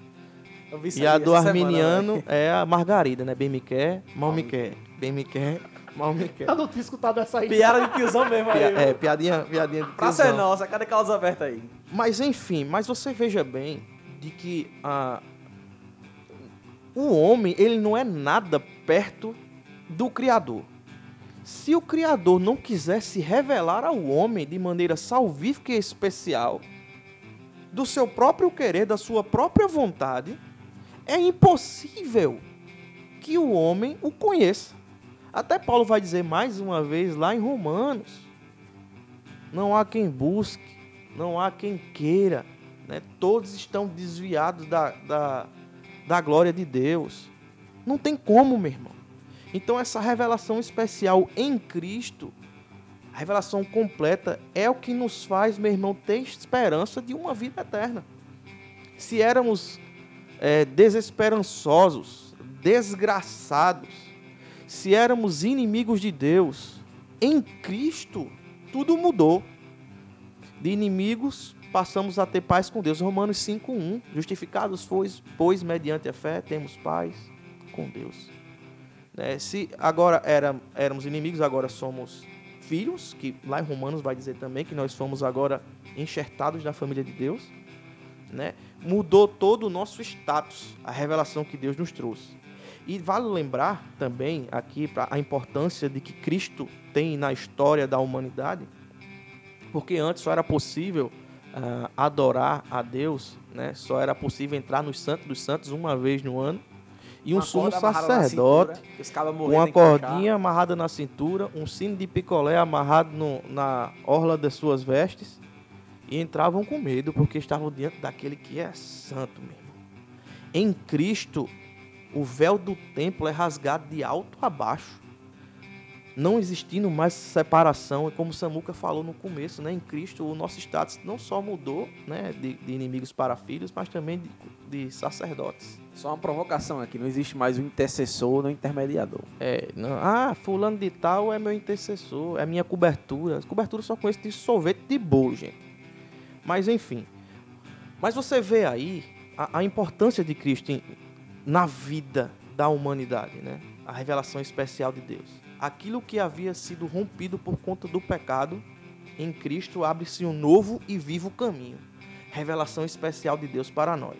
Eu vi isso e aí, a do arminiano semana, é a margarida, né? Bem me quer, mal me quer. Bem me quer, mal me quer. Eu não tinha escutado essa aí. Piada de tiozão mesmo aí. Pia, é, piadinha, piadinha de tiozão. Praça é nossa, cadê aquelas abertas aí? Mas enfim, mas você veja bem de que a, o homem, ele não é nada perto do Criador. Se o Criador não quiser se revelar ao homem de maneira salvífica e especial, do seu próprio querer, da sua própria vontade, é impossível que o homem o conheça. Até Paulo vai dizer mais uma vez lá em Romanos, não há quem busque, não há quem queira, né? Todos estão desviados da, da, da glória de Deus. Não tem como, meu irmão. Então essa revelação especial em Cristo, a revelação completa, é o que nos faz, meu irmão, ter esperança de uma vida eterna. Se éramos é, desesperançosos, desgraçados, se éramos inimigos de Deus, em Cristo tudo mudou. De inimigos, passamos a ter paz com Deus. Romanos cinco, um. Justificados, pois, pois mediante a fé, temos paz com Deus. É, se agora era, éramos inimigos, agora somos filhos, que lá em Romanos vai dizer também que nós fomos agora enxertados na família de Deus, né? Mudou todo o nosso status, a revelação que Deus nos trouxe. E vale lembrar também aqui a importância de que Cristo tem na história da humanidade, porque antes só era possível uh, adorar a Deus, né? Só era possível entrar nos Santos dos Santos uma vez no ano, e um sumo sacerdote, cintura, com uma cordinha amarrada na cintura, um sino de picolé amarrado no, na orla das suas vestes, e entravam com medo, porque estavam diante daquele que é santo mesmo. Em Cristo, o véu do templo é rasgado de alto a baixo, não existindo mais separação, e como Samuca falou no começo, né, em Cristo o nosso status não só mudou, né, de, de inimigos para filhos, mas também de, de sacerdotes. Só uma provocação aqui, não existe mais um intercessor, não intermediador. É, não, ah, fulano de tal é meu intercessor, é minha cobertura. Cobertura só com esse de sorvete de bolo, gente. Mas enfim, mas você vê aí a, a importância de Cristo em, na vida da humanidade, né? A revelação especial de Deus. Aquilo que havia sido rompido por conta do pecado, em Cristo abre-se um novo e vivo caminho. Revelação especial de Deus para nós.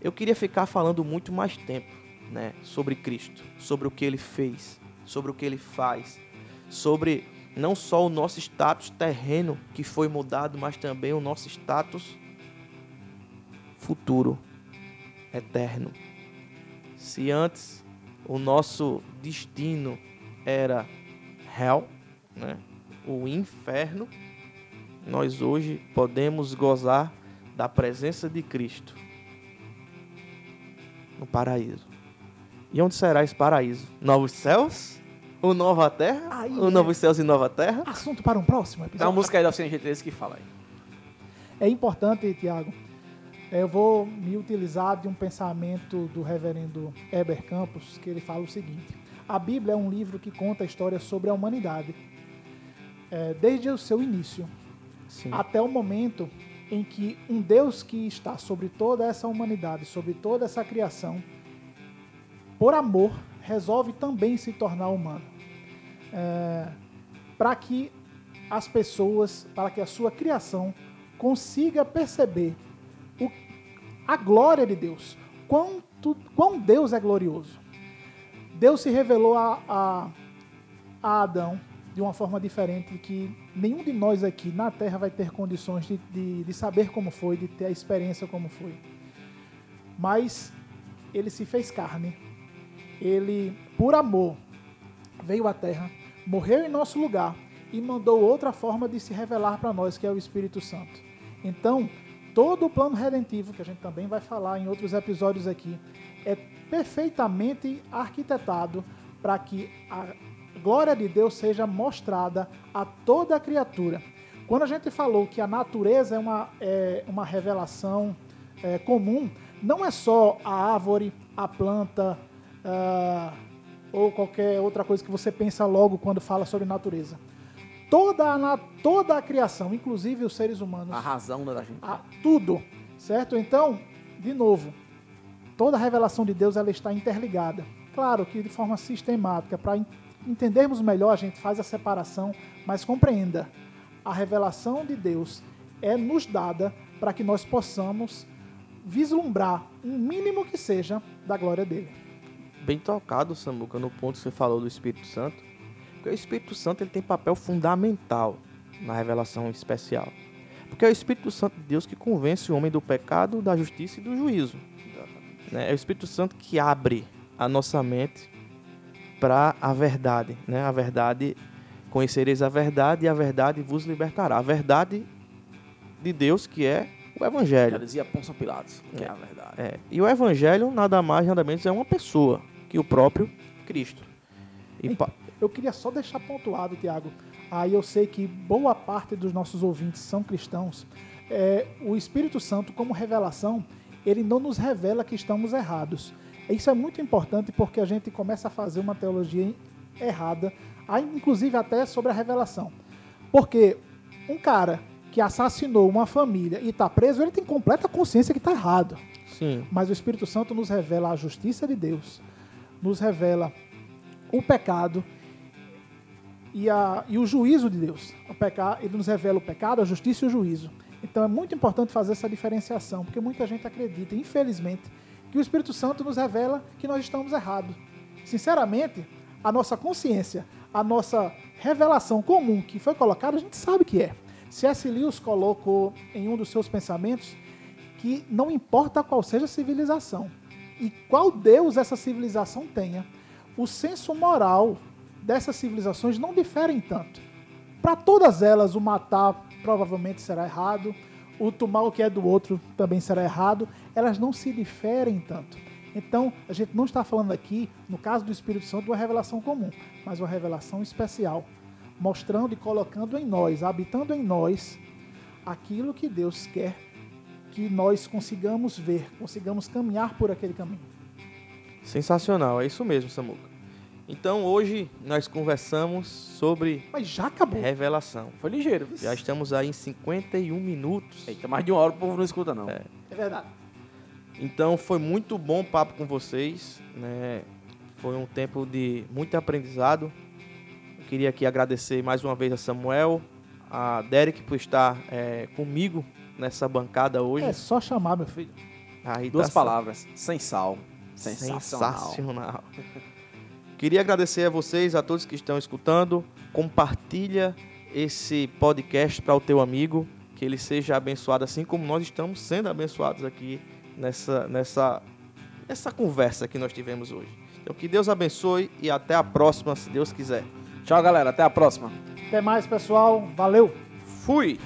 Eu queria ficar falando muito mais tempo, né, sobre Cristo, sobre o que Ele fez, sobre o que Ele faz, sobre não só o nosso status terreno que foi mudado, mas também o nosso status futuro, eterno. Se antes o nosso destino era hell, né? O inferno, nós hoje podemos gozar da presença de Cristo no paraíso. E onde será esse paraíso? Novos céus? Ou nova terra? Aí, ou novos é... céus e nova terra? Assunto para um próximo episódio. Tem uma música aí da Oficina G treze que fala aí. É importante, Thiago. Eu vou me utilizar de um pensamento do reverendo Eber Campos, que ele fala o seguinte: a Bíblia é um livro que conta a história sobre a humanidade, é, desde o seu início, sim, até o momento em que um Deus que está sobre toda essa humanidade, sobre toda essa criação, por amor, resolve também se tornar humano, é, para que as pessoas, para que a sua criação consiga perceber o, a glória de Deus, quão, tu, quão Deus é glorioso. Deus se revelou a, a, a Adão de uma forma diferente, que nenhum de nós aqui na Terra vai ter condições de, de, de saber como foi, de ter a experiência como foi. Mas ele se fez carne. Ele, por amor, veio à Terra, morreu em nosso lugar e mandou outra forma de se revelar para nós, que é o Espírito Santo. Então, todo o plano redentivo, que a gente também vai falar em outros episódios aqui, é perfeitamente arquitetado para que a glória de Deus seja mostrada a toda a criatura. Quando a gente falou que a natureza é uma, é, uma revelação é, comum, não é só a árvore, a planta uh, ou qualquer outra coisa que você pensa logo quando fala sobre natureza. Toda a, toda a criação, inclusive os seres humanos. A razão da gente. A, tudo, certo? Então, de novo, toda a revelação de Deus, ela está interligada. Claro que de forma sistemática, para entendermos melhor, a gente faz a separação, mas compreenda, a revelação de Deus é nos dada para que nós possamos vislumbrar um mínimo que seja da glória dele. Bem tocado, Samuca, no ponto que você falou do Espírito Santo, Porque o Espírito Santo ele tem papel fundamental na revelação especial. Porque é o Espírito Santo de Deus que convence o homem do pecado, da justiça e do juízo. Né? É o Espírito Santo que abre a nossa mente para a verdade. Né? A verdade, conhecereis a verdade e a verdade vos libertará. A verdade de Deus que é o Evangelho. Ela dizia Pôncio Pilatos, que é, é a verdade. É. E o Evangelho, nada mais, nada menos, é uma pessoa, que o próprio Cristo. E Ei, pa... Eu queria só deixar pontuado, Thiago. Aí eu sei que boa parte dos nossos ouvintes são cristãos. É, o Espírito Santo, como revelação, ele não nos revela que estamos errados. Isso é muito importante porque a gente começa a fazer uma teologia errada, inclusive até sobre a revelação. Porque um cara que assassinou uma família e está preso, ele tem completa consciência que está errado. Sim. Mas o Espírito Santo nos revela a justiça de Deus, nos revela o pecado e, a, e o juízo de Deus. O pecado, ele nos revela o pecado, a justiça e o juízo. Então é muito importante fazer essa diferenciação, porque muita gente acredita, infelizmente, que o Espírito Santo nos revela que nós estamos errados. Sinceramente, a nossa consciência, a nossa revelação comum que foi colocada, a gente sabe que é. C S. Lewis colocou em um dos seus pensamentos que não importa qual seja a civilização e qual Deus essa civilização tenha, o senso moral dessas civilizações não diferem tanto. Para todas elas, o matar provavelmente será errado, o tomar o que é do outro também será errado, elas não se diferem tanto. Então, a gente não está falando aqui, no caso do Espírito Santo, de uma revelação comum, mas uma revelação especial, mostrando e colocando em nós, habitando em nós, aquilo que Deus quer que nós consigamos ver, consigamos caminhar por aquele caminho. Sensacional, é isso mesmo, Samuca. Então, hoje nós conversamos sobre... Mas já acabou. Revelação. Foi ligeiro. Isso. Já estamos aí em cinquenta e um minutos. Eita, mais de uma hora o povo não escuta, não. É, é verdade. Então, foi muito bom o papo com vocês, né? Foi um tempo de muito aprendizado. Queria aqui agradecer mais uma vez a Samuel, a Derek por estar é, comigo nessa bancada hoje. É só chamar, meu filho. Aí Duas tá palavras, sem sal. Sensacional. Sensacional. Queria agradecer a vocês, a todos que estão escutando. Compartilha esse podcast para o teu amigo, que ele seja abençoado, assim como nós estamos sendo abençoados aqui nessa, nessa, nessa conversa que nós tivemos hoje. Então, que Deus abençoe e até a próxima, se Deus quiser. Tchau, galera. Até a próxima. Até mais, pessoal. Valeu. Fui.